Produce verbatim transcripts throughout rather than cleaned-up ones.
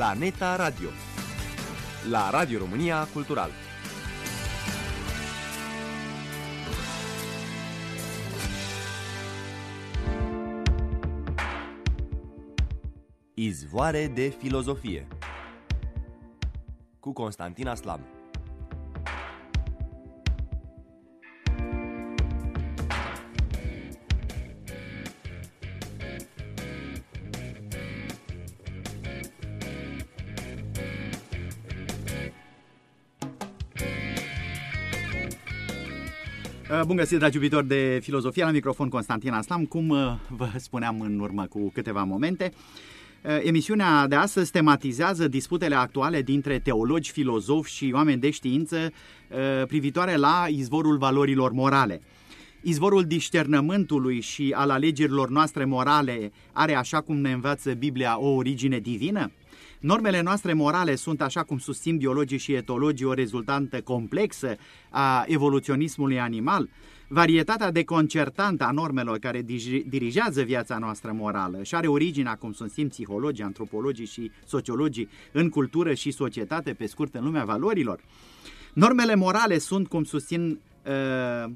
Planeta Radio, la Radio România Cultural. Izvoare de filozofie, cu Constantin Aslam. Bun găsit, dragi iubitori de filozofie, la microfon Constantin Aslam. Cum vă spuneam în urmă cu câteva momente, emisiunea de astăzi tematizează disputele actuale dintre teologi, filozofi și oameni de știință privitoare la izvorul valorilor morale. Izvorul discernământului și al alegerilor noastre morale are, așa cum ne învață Biblia, o origine divină? Normele noastre morale sunt, așa cum susțin biologii și etologii, o rezultantă complexă a evoluționismului animal? Varietatea deconcertantă a normelor care dirigează viața noastră morală și are originea, cum susțin psihologii, antropologii și sociologii, în cultură și societate, pe scurt, în lumea valorilor? Normele morale sunt, cum susțin uh,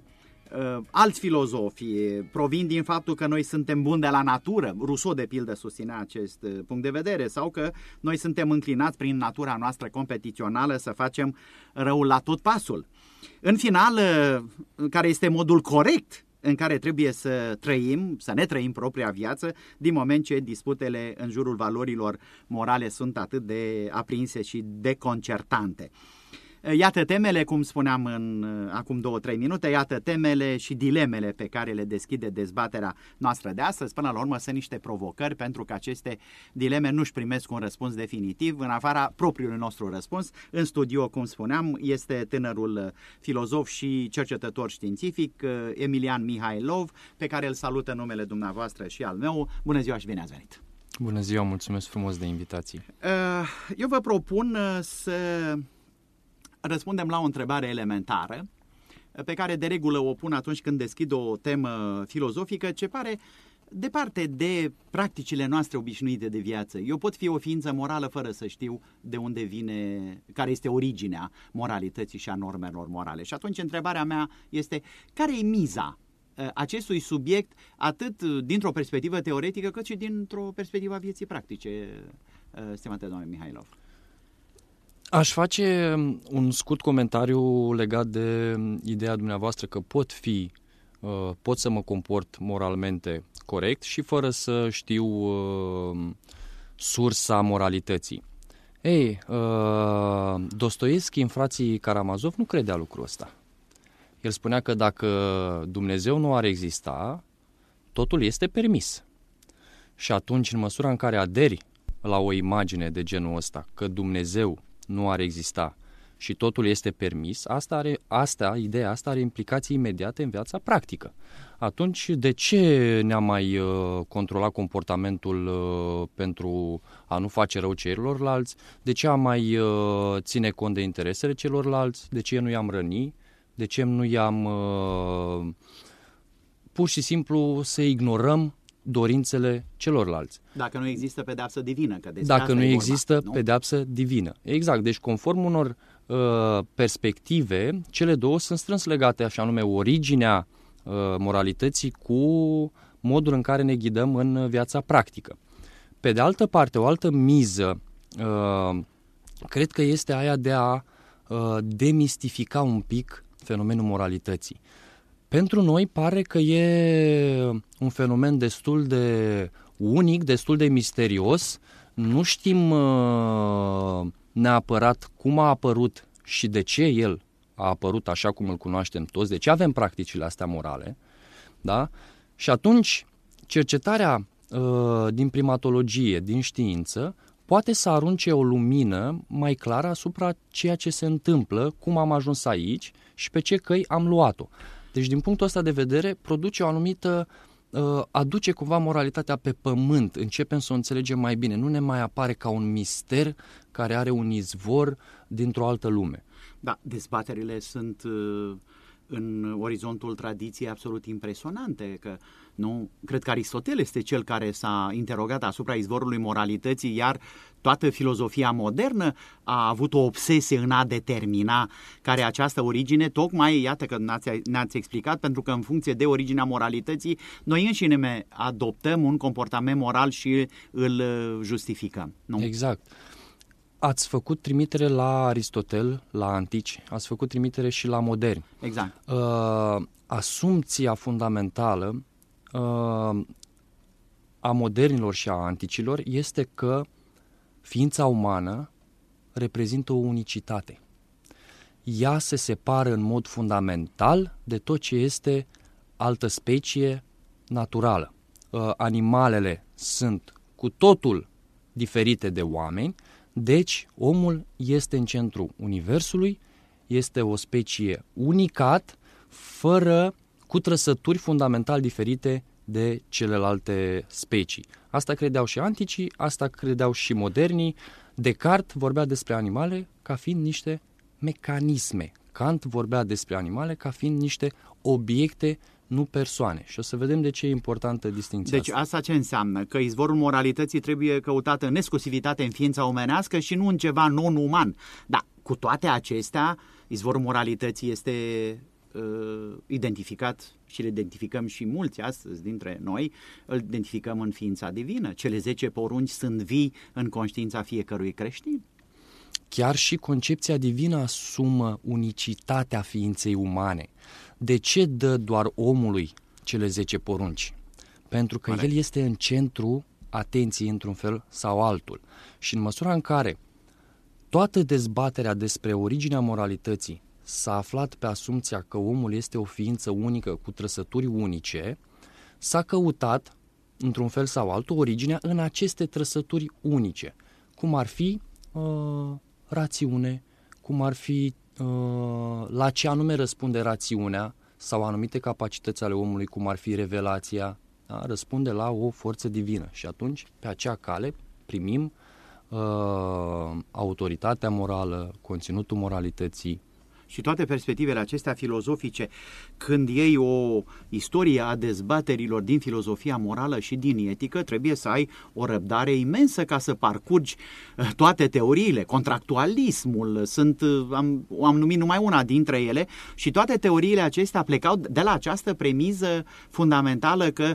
alți filozofi, provin din faptul că noi suntem buni de la natură. Rousseau, de pildă, susținea acest punct de vedere, sau că noi suntem înclinați prin natura noastră competițională să facem răul la tot pasul. În final, care este modul corect în care trebuie să trăim, să ne trăim propria viață, din moment ce disputele în jurul valorilor morale sunt atât de aprinse și deconcertante. Iată temele, cum spuneam în, acum două, trei minute, iată temele și dilemele pe care le deschide dezbaterea noastră de astăzi. Până la urmă sunt niște provocări, pentru că aceste dileme nu își primesc un răspuns definitiv, în afara propriului nostru răspuns. În studio, cum spuneam, este tânărul filozof și cercetător științific Emilian Mihailov, pe care îl salută numele dumneavoastră și al meu. Bună ziua și bine ați venit! Bună ziua, mulțumesc frumos de invitații! Eu vă propun să răspundem la o întrebare elementară pe care de regulă o pun atunci când deschid o temă filozofică ce pare departe de practicile noastre obișnuite de viață. Eu pot fi o ființă morală fără să știu de unde vine, care este originea moralității și a normelor morale. Și atunci întrebarea mea este: care e miza acestui subiect, atât dintr-o perspectivă teoretică, cât și dintr-o perspectivă a vieții practice, stimate doamne Mihailov? Aș face un scurt comentariu legat de ideea dumneavoastră că pot fi, pot să mă comport moralmente corect și fără să știu sursa moralității. Ei, Dostoievski în Frații Karamazov nu credea lucrul ăsta. El spunea că dacă Dumnezeu nu ar exista, totul este permis. Și atunci, în măsura în care aderi la o imagine de genul ăsta, că Dumnezeu nu ar exista și totul este permis, asta are, asta, ideea asta are implicații imediate în viața practică. Atunci, de ce ne-am mai uh, controlat comportamentul uh, pentru a nu face rău celorlalți? De ce am mai uh, ține cont de interesele celorlalți? De ce nu i-am răni? De ce nu i-am uh, pur și simplu să ignorăm dorințele celorlalți? Dacă nu există pedeapsă divină. Că Dacă nu există vorba, nu? pedeapsă divină. Exact, deci conform unor uh, perspective, cele două sunt strâns legate, așa nume originea uh, moralității cu modul în care ne ghidăm în viața practică. Pe de altă parte, o altă miză, uh, cred că este aia de a uh, demistifica un pic fenomenul moralității. Pentru noi pare că e un fenomen destul de unic, destul de misterios. Nu știm uh, neapărat cum a apărut și de ce el a apărut așa cum îl cunoaștem toți, de ce avem practicile astea morale. Da? Și atunci cercetarea uh, din primatologie, din știință, poate să arunce o lumină mai clară asupra ceea ce se întâmplă, cum am ajuns aici și pe ce căi am luat-o. Deci, din punctul ăsta de vedere, produce o anumită, aduce cumva moralitatea pe pământ, începem să o înțelegem mai bine, nu ne mai apare ca un mister care are un izvor dintr-o altă lume. Da, dezbaterile sunt în orizontul tradiției absolut impresionante, că nu, cred că Aristotel este cel care s-a interogat asupra izvorului moralității, iar toată filozofia modernă a avut o obsesie în a determina care această origine, tocmai, iată că ne-ați, ne-ați explicat, pentru că în funcție de originea moralității, noi înșine adoptăm un comportament moral și îl justificăm. Nu? Exact. Ați făcut trimitere la Aristotel, la antici, ați făcut trimitere și la moderni. Exact. Asumția fundamentală a modernilor și a anticilor este că ființa umană reprezintă o unicitate. Ea se separă în mod fundamental de tot ce este altă specie naturală. Animalele sunt cu totul diferite de oameni, deci omul este în centrul universului, este o specie unicat, fără, cu trăsături fundamental diferite de celelalte specii. Asta credeau și anticii, asta credeau și modernii. Descartes vorbea despre animale ca fiind niște mecanisme. Kant vorbea despre animale ca fiind niște obiecte, nu persoane. Și o să vedem de ce e importantă distinția asta. Deci asta ce înseamnă? Că izvorul moralității trebuie căutat în exclusivitate în ființa omenească și nu în ceva non-uman. Dar cu toate acestea, izvorul moralității este uh, identificat și îl identificăm și mulți astăzi dintre noi, îl identificăm în ființa divină. Cele zece porunci sunt vii în conștiința fiecărui creștin. Chiar și concepția divină asumă unicitatea ființei umane. De ce dă doar omului cele zece porunci? Pentru că Are. el este în centru atenției într-un fel sau altul. Și în măsura în care toată dezbaterea despre originea moralității s-a aflat pe asumția că omul este o ființă unică cu trăsături unice, s-a căutat, într-un fel sau altul, originea în aceste trăsături unice, cum ar fi uh, rațiune, cum ar fi la ce anume răspunde rațiunea sau anumite capacități ale omului, cum ar fi revelația, da? Răspunde la o forță divină și atunci pe acea cale primim uh, autoritatea morală, conținutul moralității. Și toate perspectivele acestea filozofice, când iei o istorie a dezbaterilor din filozofia morală și din etică, trebuie să ai o răbdare imensă ca să parcurgi toate teoriile. Contractualismul, sunt, am, am numit numai una dintre ele, și toate teoriile acestea plecau de la această premiză fundamentală că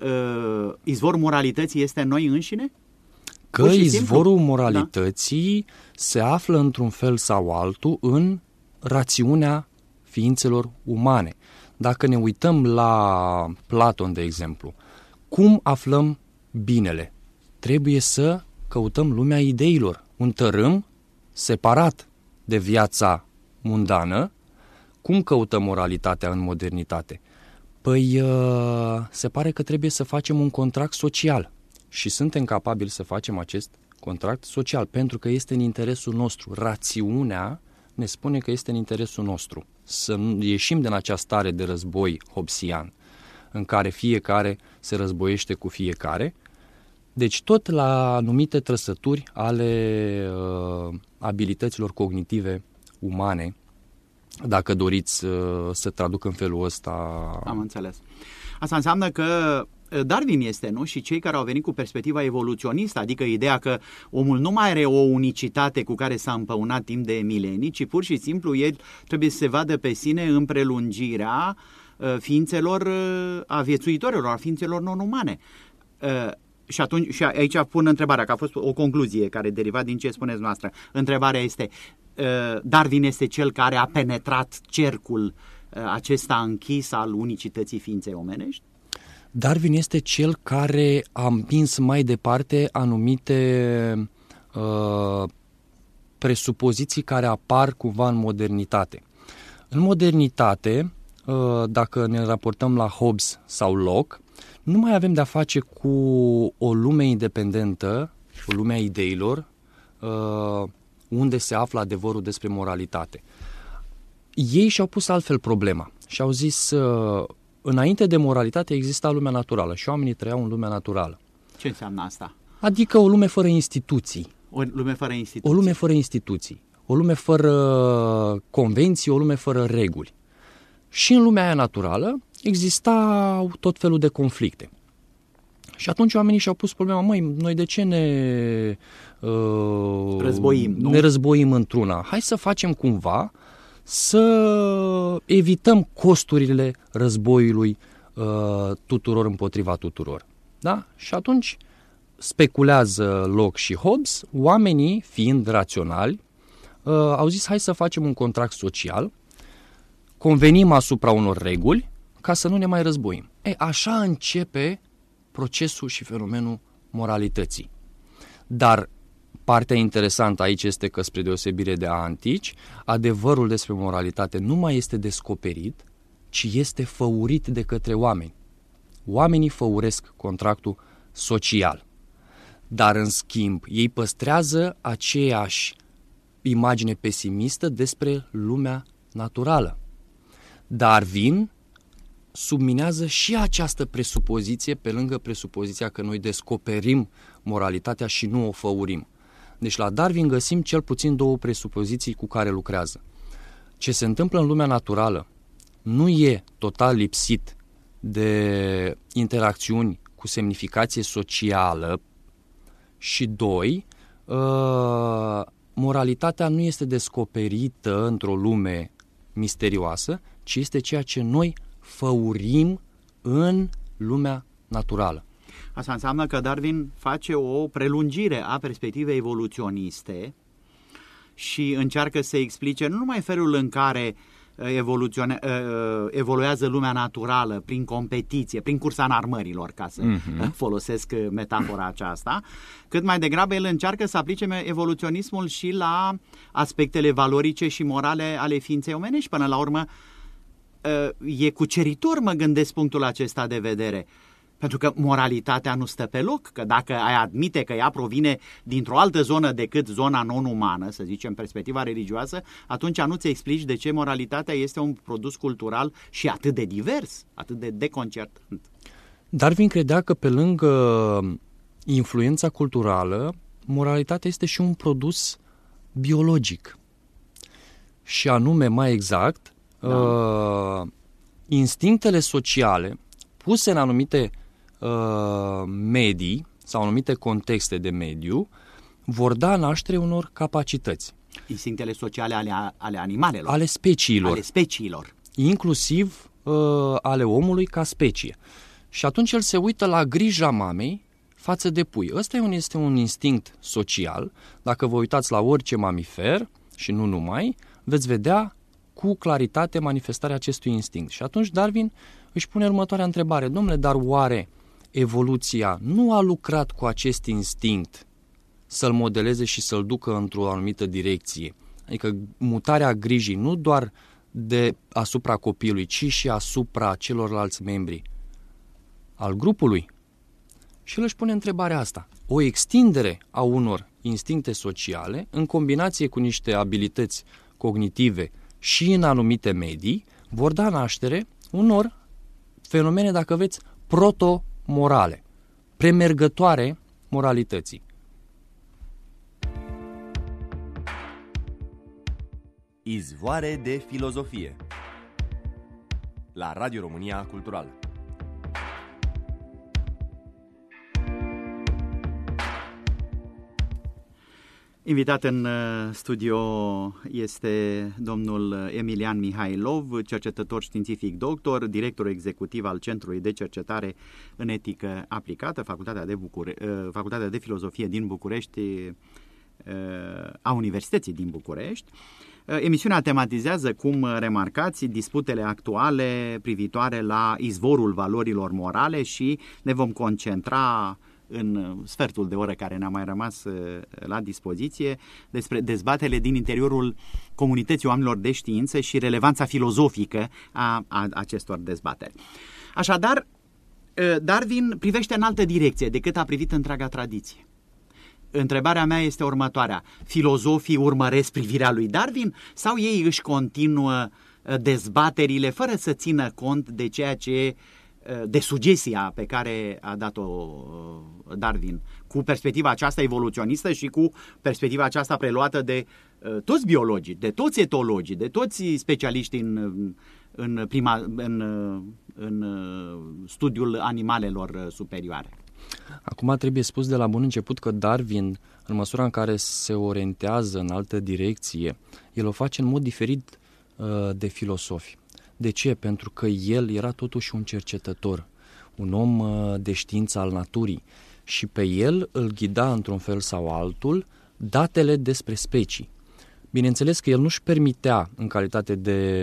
uh, izvorul moralității este în noi înșine? Că izvorul simplu? moralității da. se află într-un fel sau altul în rațiunea ființelor umane. Dacă ne uităm la Platon, de exemplu, cum aflăm binele? Trebuie să căutăm lumea ideilor, un tărâm separat de viața mundană. Cum căutăm moralitatea în modernitate? Păi se pare că trebuie să facem un contract social și suntem capabili să facem acest contract social pentru că este în interesul nostru. Rațiunea ne spune că este în interesul nostru să ieșim din această stare de război hobbesian, în care fiecare se războiește cu fiecare, deci tot la anumite trăsături ale uh, abilităților cognitive umane, dacă doriți uh, să traduc în felul ăsta. Am înțeles. Asta înseamnă că Darwin este, nu? Și cei care au venit cu perspectiva evoluționistă, adică ideea că omul nu mai are o unicitate cu care s-a împăunat timp de milenii, ci pur și simplu el trebuie să se vadă pe sine în prelungirea ființelor, a viețuitorilor, a ființelor non-umane. Și atunci, și aici pun întrebarea, că a fost o concluzie care deriva din ce spuneți noastră. Întrebarea este, Darwin este cel care a penetrat cercul acesta închis al unicității ființei omenești? Darwin este cel care a împins mai departe anumite uh, presupoziții care apar cumva în modernitate. În modernitate, uh, dacă ne raportăm la Hobbes sau Locke, nu mai avem de-a face cu o lume independentă, o lume a ideilor, uh, unde se află adevărul despre moralitate. Ei și-au pus altfel problema și au zis... Uh, Înainte de moralitate exista lumea naturală și oamenii trăiau în lumea naturală. Ce înseamnă asta? Adică o lume fără instituții. O lume fără instituții. O lume fără instituții. O lume fără convenții, o lume fără reguli. și în lumea aia naturală existau tot felul de conflicte. Și atunci oamenii și-au pus problema, măi, noi de ce ne, uh, războim, ne războim într-una? Hai să facem cumva să evităm costurile războiului uh, tuturor împotriva tuturor. Da? Și atunci speculează Locke și Hobbes, oamenii fiind raționali, uh, au zis hai să facem un contract social, convenim asupra unor reguli ca să nu ne mai războim. E, așa începe procesul și fenomenul moralității. Dar partea interesantă aici este că, spre deosebire de antici, adevărul despre moralitate nu mai este descoperit, ci este făurit de către oameni. Oamenii făuresc contractul social, dar în schimb ei păstrează aceeași imagine pesimistă despre lumea naturală. Darwin subminează și această presupoziție pe lângă presupoziția că noi descoperim moralitatea și nu o făurim. Deci la Darwin găsim cel puțin două presupoziții cu care lucrează. Ce se întâmplă în lumea naturală nu e total lipsit de interacțiuni cu semnificație socială și doi, moralitatea nu este descoperită într-o lume misterioasă, ci este ceea ce noi făurim în lumea naturală. Asta înseamnă că Darwin face o prelungire a perspectivei evoluționiste și încearcă să explice nu numai felul în care evoluează lumea naturală prin competiție, prin cursa înarmărilor, ca să uh-huh. folosesc metafora aceasta, cât mai degrabă el încearcă să aplice evoluționismul și la aspectele valorice și morale ale ființei omenești. Până la urmă e cuceritor, mă gândesc, punctul acesta de vedere, pentru că moralitatea nu stă pe loc, că dacă ai admite că ea provine dintr-o altă zonă decât zona non-umană, să zicem perspectiva religioasă, atunci nu ți explici de ce moralitatea este un produs cultural și atât de divers, atât de deconcertant. Darwin credea că pe lângă influența culturală, moralitatea este și un produs biologic. Și anume, mai exact, da. uh, instinctele sociale puse în anumite uh, medii sau anumite contexte de mediu, vor da naștere unor capacități. Instinctele sociale ale, ale animalelor. Ale speciilor. Ale speciilor. Inclusiv uh, ale omului ca specie. Și atunci el se uită la grija mamei față de pui. Ăsta este un instinct social. Dacă vă uitați la orice mamifer și nu numai, veți vedea cu claritate manifestarea acestui instinct. Și atunci Darwin își pune următoarea întrebare. Domnule, dar oare evoluția nu a lucrat cu acest instinct să-l modeleze și să-l ducă într-o anumită direcție? Adică mutarea grijii nu doar de asupra copilului, ci și asupra celorlalți membri al grupului. Și el își pune întrebarea asta. O extindere a unor instincte sociale, în combinație cu niște abilități cognitive și în anumite medii, vor da naștere unor fenomene, dacă veți, proto-morale, premergătoare moralității. Izvoare de filozofie la Radio România Cultural. Invitat în studio este domnul Emilian Mihailov, cercetător științific doctor, director executiv al Centrului de Cercetare în Etică Aplicată, Facultatea de, Bucure- Facultatea de Filozofie din București, a Universității din București. Emisiunea tematizează, cum remarcați, disputele actuale privitoare la izvorul valorilor morale și ne vom concentra în sfertul de oră care ne-a mai rămas la dispoziție despre dezbatele din interiorul comunității oamenilor de știință și relevanța filozofică a, a acestor dezbateri. Așadar, Darwin privește în altă direcție decât a privit întreaga tradiție. Întrebarea mea este următoarea. Filozofii urmăresc privirea lui Darwin sau ei își continuă dezbaterile fără să țină cont de ceea ce de sugestia pe care a dat-o Darwin, cu perspectiva aceasta evoluționistă și cu perspectiva aceasta preluată de toți biologii, de toți etologii, de toți specialiștii în, în, prima, în, în studiul animalelor superioare. Acum trebuie spus de la bun început că Darwin, în măsura în care se orientează în altă direcție, el o face în mod diferit de filosofi. De ce? Pentru că el era totuși un cercetător, un om de știință al naturii și pe el îl ghida într-un fel sau altul datele despre specii. Bineînțeles că el nu-și permitea, în calitate de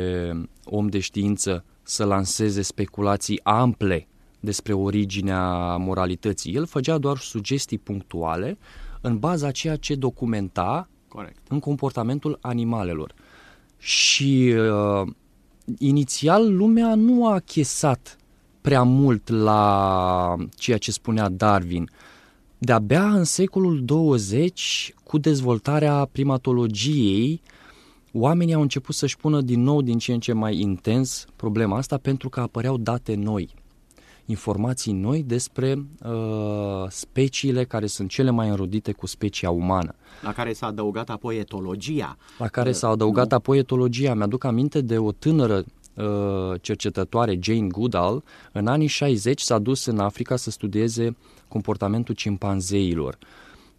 om de știință, să lanseze speculații ample despre originea moralității. El făcea doar sugestii punctuale în baza ceea ce documenta Corect. În comportamentul animalelor. Și uh, inițial lumea nu a chesat prea mult la ceea ce spunea Darwin. De-abia în secolul douăzeci, cu dezvoltarea primatologiei, oamenii au început să-și pună din nou din ce în ce mai intens problema asta, pentru că apăreau date noi, informații noi despre uh, speciile care sunt cele mai înrodite cu specia umană. La care s-a adăugat apoi etologia. La care s-a adăugat nu? apoi etologia. Mi-aduc aminte de o tânără uh, cercetătoare, Jane Goodall, în anii șaizeci s-a dus în Africa să studieze comportamentul cimpanzeilor.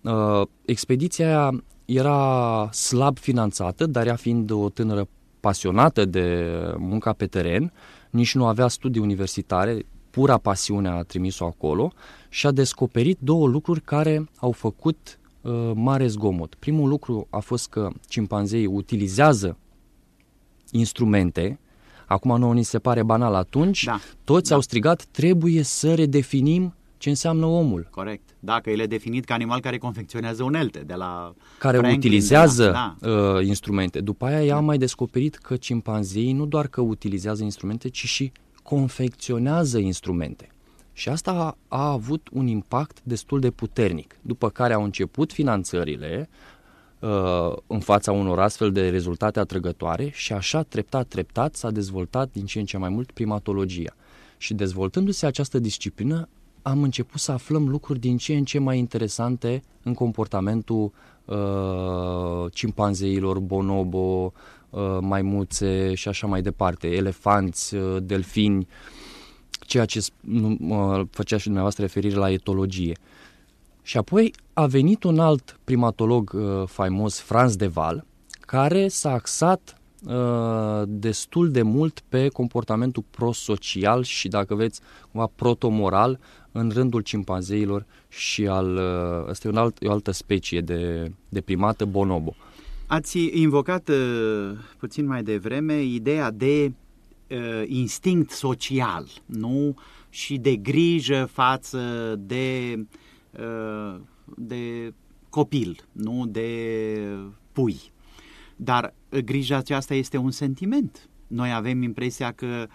Uh, expediția aia era slab finanțată, dar ea fiind o tânără pasionată de munca pe teren, nici nu avea studii universitare, pura pasiune a trimis-o acolo și a descoperit două lucruri care au făcut uh, mare zgomot. Primul lucru a fost că cimpanzeii utilizează instrumente. Acum nouă ni se pare banal, atunci da. toți da. au strigat, trebuie să redefinim ce înseamnă omul. Corect. Dacă el e definit ca animal care confecționează unelte de la care Franklin, utilizează da. uh, instrumente. După aia ea da. a mai descoperit că cimpanzeii nu doar că utilizează instrumente, ci și confecționează instrumente. Și asta a, a avut un impact destul de puternic, după care au început finanțările uh, în fața unor astfel de rezultate atrăgătoare și așa treptat, treptat s-a dezvoltat din ce în ce mai mult primatologia. Și dezvoltându-se această disciplină, am început să aflăm lucruri din ce în ce mai interesante în comportamentul uh, cimpanzeilor, bonobo, maimuțe și așa mai departe, elefanți, delfini, ceea ce făcea și dumneavoastră referire la etologie. Și apoi a venit un alt primatolog faimos, Frans de Waal, care s-a axat destul de mult pe comportamentul prosocial și, dacă vreți, cumva protomoral în rândul cimpanzeilor și al... Asta e un alt, o altă specie de, de primată, bonobo. Ați invocat puțin mai devreme ideea de uh, instinct social, nu? Și de grijă față de, uh, de copil, nu? De pui. Dar grija aceasta este un sentiment. Noi avem impresia că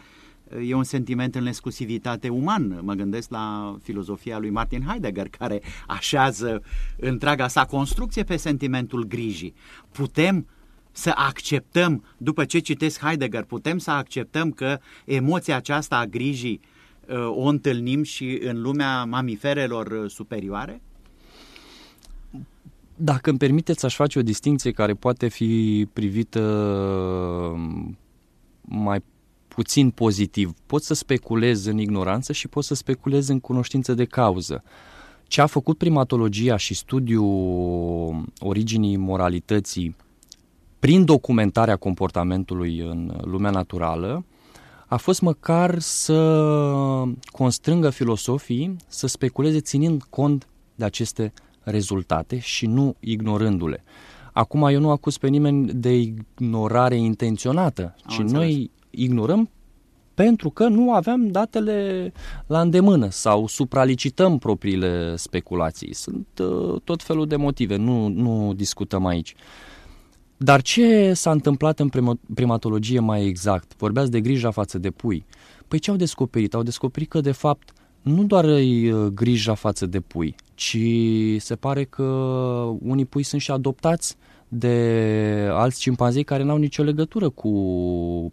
e un sentiment în exclusivitate uman. Mă gândesc la filozofia lui Martin Heidegger, care așează întreaga sa construcție pe sentimentul grijii. Putem să acceptăm, după ce citesc Heidegger, putem să acceptăm că emoția aceasta a grijii o întâlnim și în lumea mamiferelor superioare? Dacă îmi permiteți, aș face o distinție care poate fi privită mai puțin pozitiv. Pot să speculez în ignoranță și pot să speculez în cunoștință de cauză. Ce a făcut primatologia și studiul originii moralității prin documentarea comportamentului în lumea naturală a fost măcar să constrângă filosofii să speculeze ținând cont de aceste rezultate și nu ignorându-le. Acum eu nu acuz pe nimeni de ignorare intenționată, ci noi ignorăm pentru că nu aveam datele la îndemână sau supralicităm propriile speculații. Sunt uh, tot felul de motive, nu, nu discutăm aici. Dar ce s-a întâmplat în primatologie mai exact? Vorbeați de grija față de pui. Păi ce au descoperit? Au descoperit că de fapt nu doar e grija față de pui, ci se pare că unii pui sunt și adoptați de alți cimpanzei care n-au nicio legătură cu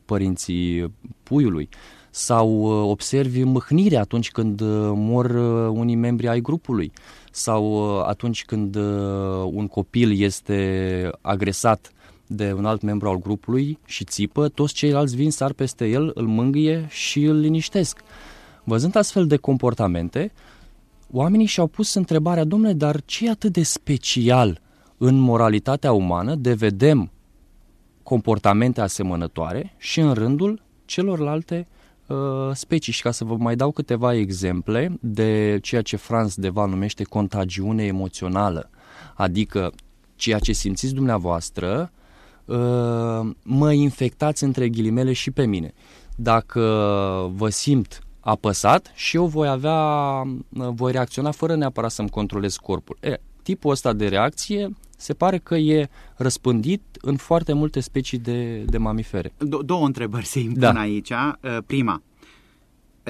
părinții puiului. sau observi mâhnire atunci când mor unii membri ai grupului sau atunci când un copil este agresat de un alt membru al grupului și țipă, toți ceilalți vin, sar peste el, îl mângâie și îl liniștesc. Văzând astfel de comportamente, oamenii și-au pus întrebarea, domnule, dar ce e atât de special în moralitatea umană de vedem comportamente asemănătoare și în rândul celorlalte uh, specii? Și ca să vă mai dau câteva exemple de ceea ce Frans de Waal numește contagiune emoțională, adică ceea ce simțiți dumneavoastră uh, mă infectați între ghilimele și pe mine. Dacă vă simt apăsat și eu voi avea, voi reacționa fără neapărat să-mi controlez corpul. E, tipul ăsta de reacție se pare că e răspândit în foarte multe specii de, de mamifere. Do- două întrebări se impun da. aici. Prima,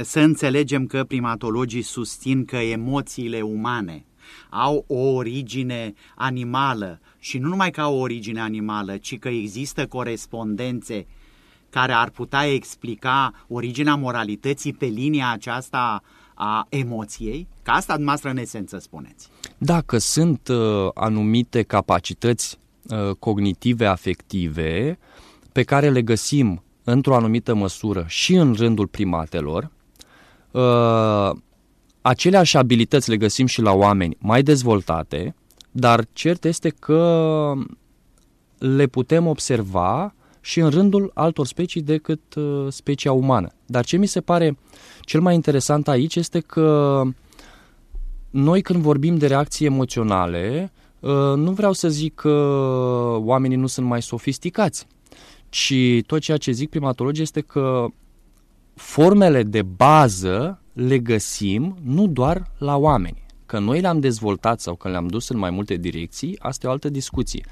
să înțelegem că primatologii susțin că emoțiile umane au o origine animală și nu numai că au o origine animală, ci că există corespondențe care ar putea explica originea moralității pe linia aceasta a emoției? Că asta dumneavoastră în esență spuneți. Dacă sunt uh, anumite capacități uh, cognitive, afective, pe care le găsim într-o anumită măsură și în rândul primatelor, uh, aceleași abilități le găsim și la oameni mai dezvoltate, dar cert este că le putem observa și în rândul altor specii decât specia umană. Dar ce mi se pare cel mai interesant aici este că noi când vorbim de reacții emoționale, nu vreau să zic că oamenii nu sunt mai sofisticați, ci tot ceea ce zic primatologii este că formele de bază le găsim nu doar la oameni. Că noi le-am dezvoltat sau că le-am dus în mai multe direcții, asta e o altă discuție.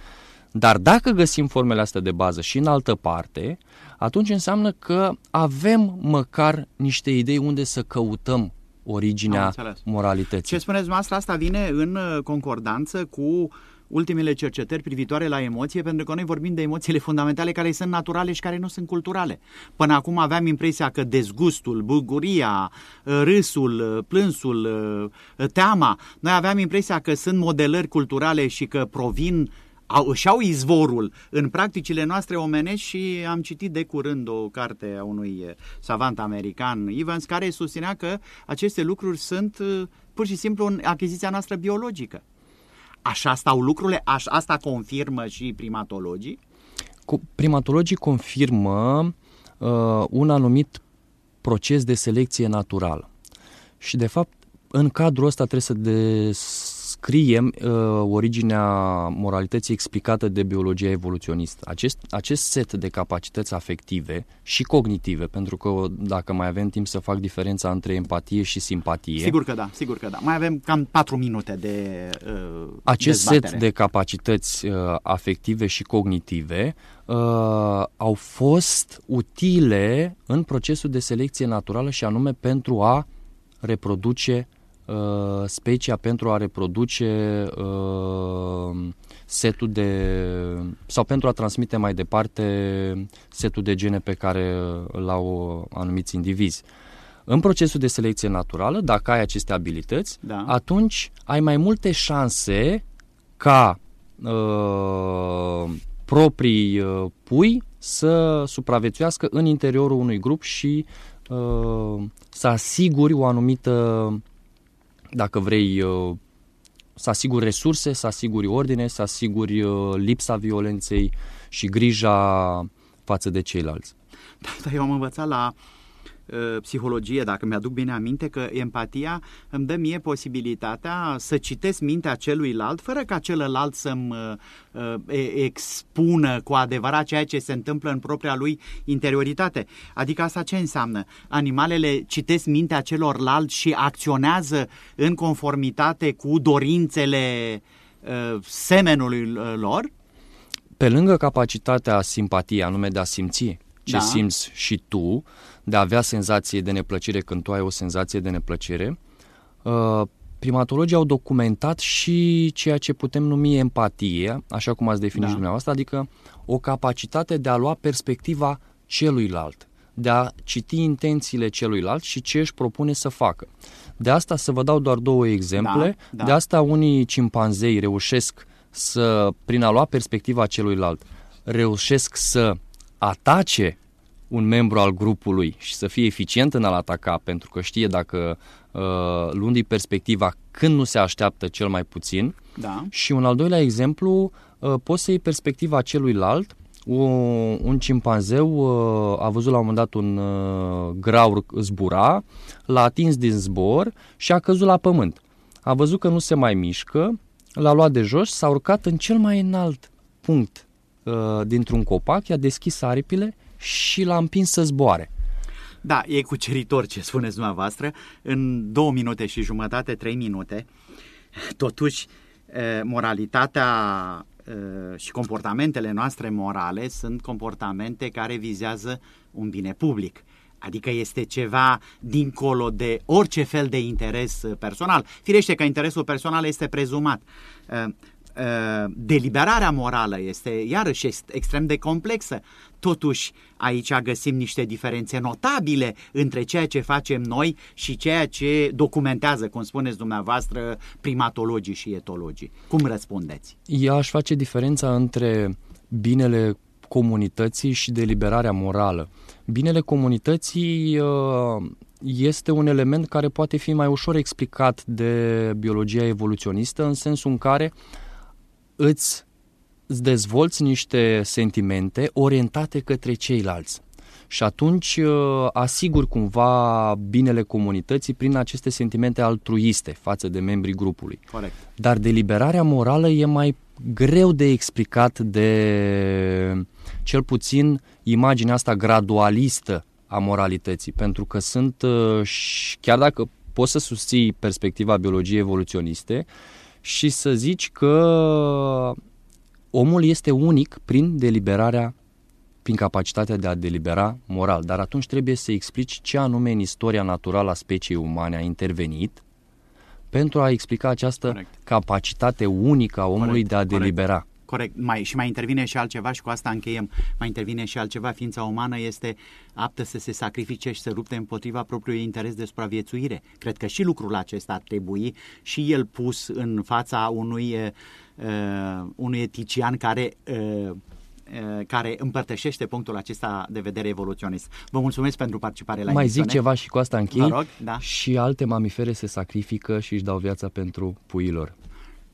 Dar dacă găsim formele astea de bază și în altă parte, atunci înseamnă că avem măcar niște idei unde să căutăm originea moralității. Ce spuneți dumneavoastră, asta vine în concordanță cu ultimele cercetări privitoare la emoție, pentru că noi vorbim de emoțiile fundamentale care sunt naturale și care nu sunt culturale. Până acum aveam impresia că dezgustul, bucuria, râsul, plânsul, teama, noi aveam impresia că sunt modelări culturale și că provin Au, își au izvorul în practicile noastre omenești și am citit de curând o carte a unui savant american, Evans, care susținea că aceste lucruri sunt pur și simplu în achiziția noastră biologică. Așa stau lucrurile? Așa, asta confirmă și primatologii? Primatologii confirmă uh, un anumit proces de selecție naturală. Și de fapt, în cadrul ăsta trebuie să de... scriem uh, originea moralității explicată de biologia evoluționistă. Acest, acest set de capacități afective și cognitive, pentru că dacă mai avem timp să fac diferența între empatie și simpatie. Sigur că da, sigur că da. Mai avem cam patru minute de uh, Acest dezbatere. set de capacități uh, afective și cognitive uh, au fost utile în procesul de selecție naturală și anume pentru a reproduce specia, pentru a reproduce uh, setul de sau pentru a transmite mai departe setul de gene pe care îl au anumiți indivizi. În procesul de selecție naturală, dacă ai aceste abilități, da. atunci ai mai multe șanse ca uh, proprii pui să supraviețuiască în interiorul unui grup și uh, să asiguri o anumită, dacă vrei, să asiguri resurse, să asiguri ordine, să asiguri lipsa violenței și grija față de ceilalți. Da, dar eu am învățat la uh, psihologie, dacă mi-aduc bine aminte, că empatia îmi dă mie posibilitatea să citesc mintea celuilalt fără ca celălalt să-mi uh, expună cu adevărat ceea ce se întâmplă în propria lui interioritate. Adică asta ce înseamnă? Animalele citesc mintea celorlalți și acționează în conformitate cu dorințele uh, semenului lor? Pe lângă capacitatea simpatiei, anume de a simți ce da. simți și tu, de a avea senzație de neplăcere când tu ai o senzație de neplăcere, primatologii au documentat și ceea ce putem numi empatie, așa cum ați definit da. dumneavoastră, adică o capacitate de a lua perspectiva celuilalt, de a citi intențiile celuilalt și ce își propune să facă. De asta să vă dau doar două exemple. Da, da. De asta unii cimpanzei reușesc să, prin a lua perspectiva celuilalt, reușesc să atace un membru al grupului și să fie eficient în a-l ataca, pentru că știe dacă uh, luându-i perspectiva când nu se așteaptă cel mai puțin. Da. Și un al doilea exemplu, uh, poți să iei perspectiva celuilalt. Un, un cimpanzeu uh, a văzut la un moment dat un uh, graur zbura, l-a atins din zbor și a căzut la pământ. A văzut că nu se mai mișcă, l-a luat de jos, s-a urcat în cel mai înalt punct uh, dintr-un copac, i-a deschis aripile și l-a împins să zboare. Da, e cuceritor ce spuneți dumneavoastră. În două minute și jumătate, trei minute, totuși moralitatea și comportamentele noastre morale sunt comportamente care vizează un bine public. Adică este ceva dincolo de orice fel de interes personal. Firește că interesul personal este prezumat. Deliberarea morală este iarăși extrem de complexă. Totuși aici găsim niște diferențe notabile între ceea ce facem noi și ceea ce documentează, cum spuneți dumneavoastră, primatologii și etologii. Cum răspundeți? Eu aș face diferența între binele comunității și deliberarea morală. Binele comunității este un element care poate fi mai ușor explicat de biologia evoluționistă, în sensul în care îți dezvolți niște sentimente orientate către ceilalți și atunci asiguri cumva binele comunității prin aceste sentimente altruiste față de membrii grupului. Corect. Dar deliberarea morală e mai greu de explicat de, cel puțin, imaginea asta gradualistă a moralității, pentru că sunt, chiar dacă poți să susții perspectiva biologiei evoluționiste, și să zici că omul este unic prin deliberarea, prin capacitatea de a delibera moral. Dar atunci trebuie să explici ce anume în istoria naturală a speciei umane a intervenit pentru a explica această Corect. Capacitate unică a omului Corect. De a delibera. Corect. Corect, mai, și mai intervine și altceva și cu asta încheiem, mai intervine și altceva, ființa umană este aptă să se sacrifice și să lupte împotriva propriului interes de supraviețuire. Cred că și lucrul acesta ar trebui și el pus în fața unui, uh, unui etician care, uh, uh, care împărtășește punctul acesta de vedere evoluționist. Vă mulțumesc pentru participare la emisiune. Mai zic ceva și cu asta închei. Vă rog, da. Și alte mamifere se sacrifică și își dau viața pentru puiilor.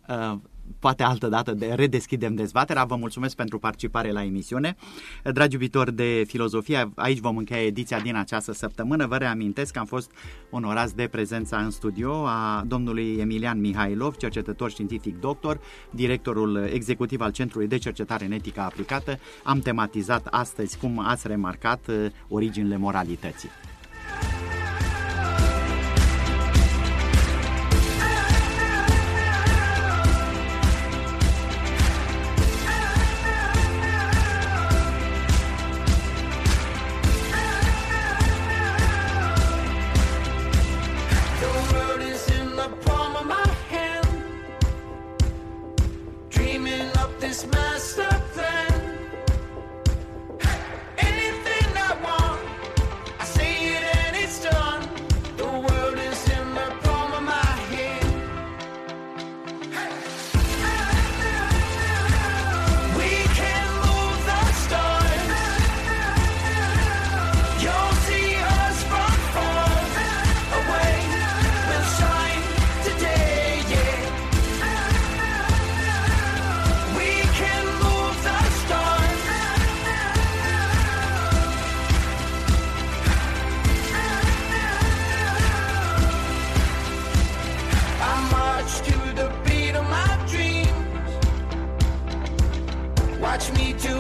Uh, Poate altă dată redeschidem dezbaterea. Vă mulțumesc pentru participare la emisiune. Dragi iubitori de filozofie, aici vom încheia ediția din această săptămână. Vă reamintesc că am fost onorați de prezența în studio a domnului Emilian Mihailov, cercetător științific doctor, directorul executiv al Centrului de Cercetare în Etică Aplicată. Am tematizat astăzi, cum ați remarcat, originile moralității. Me too.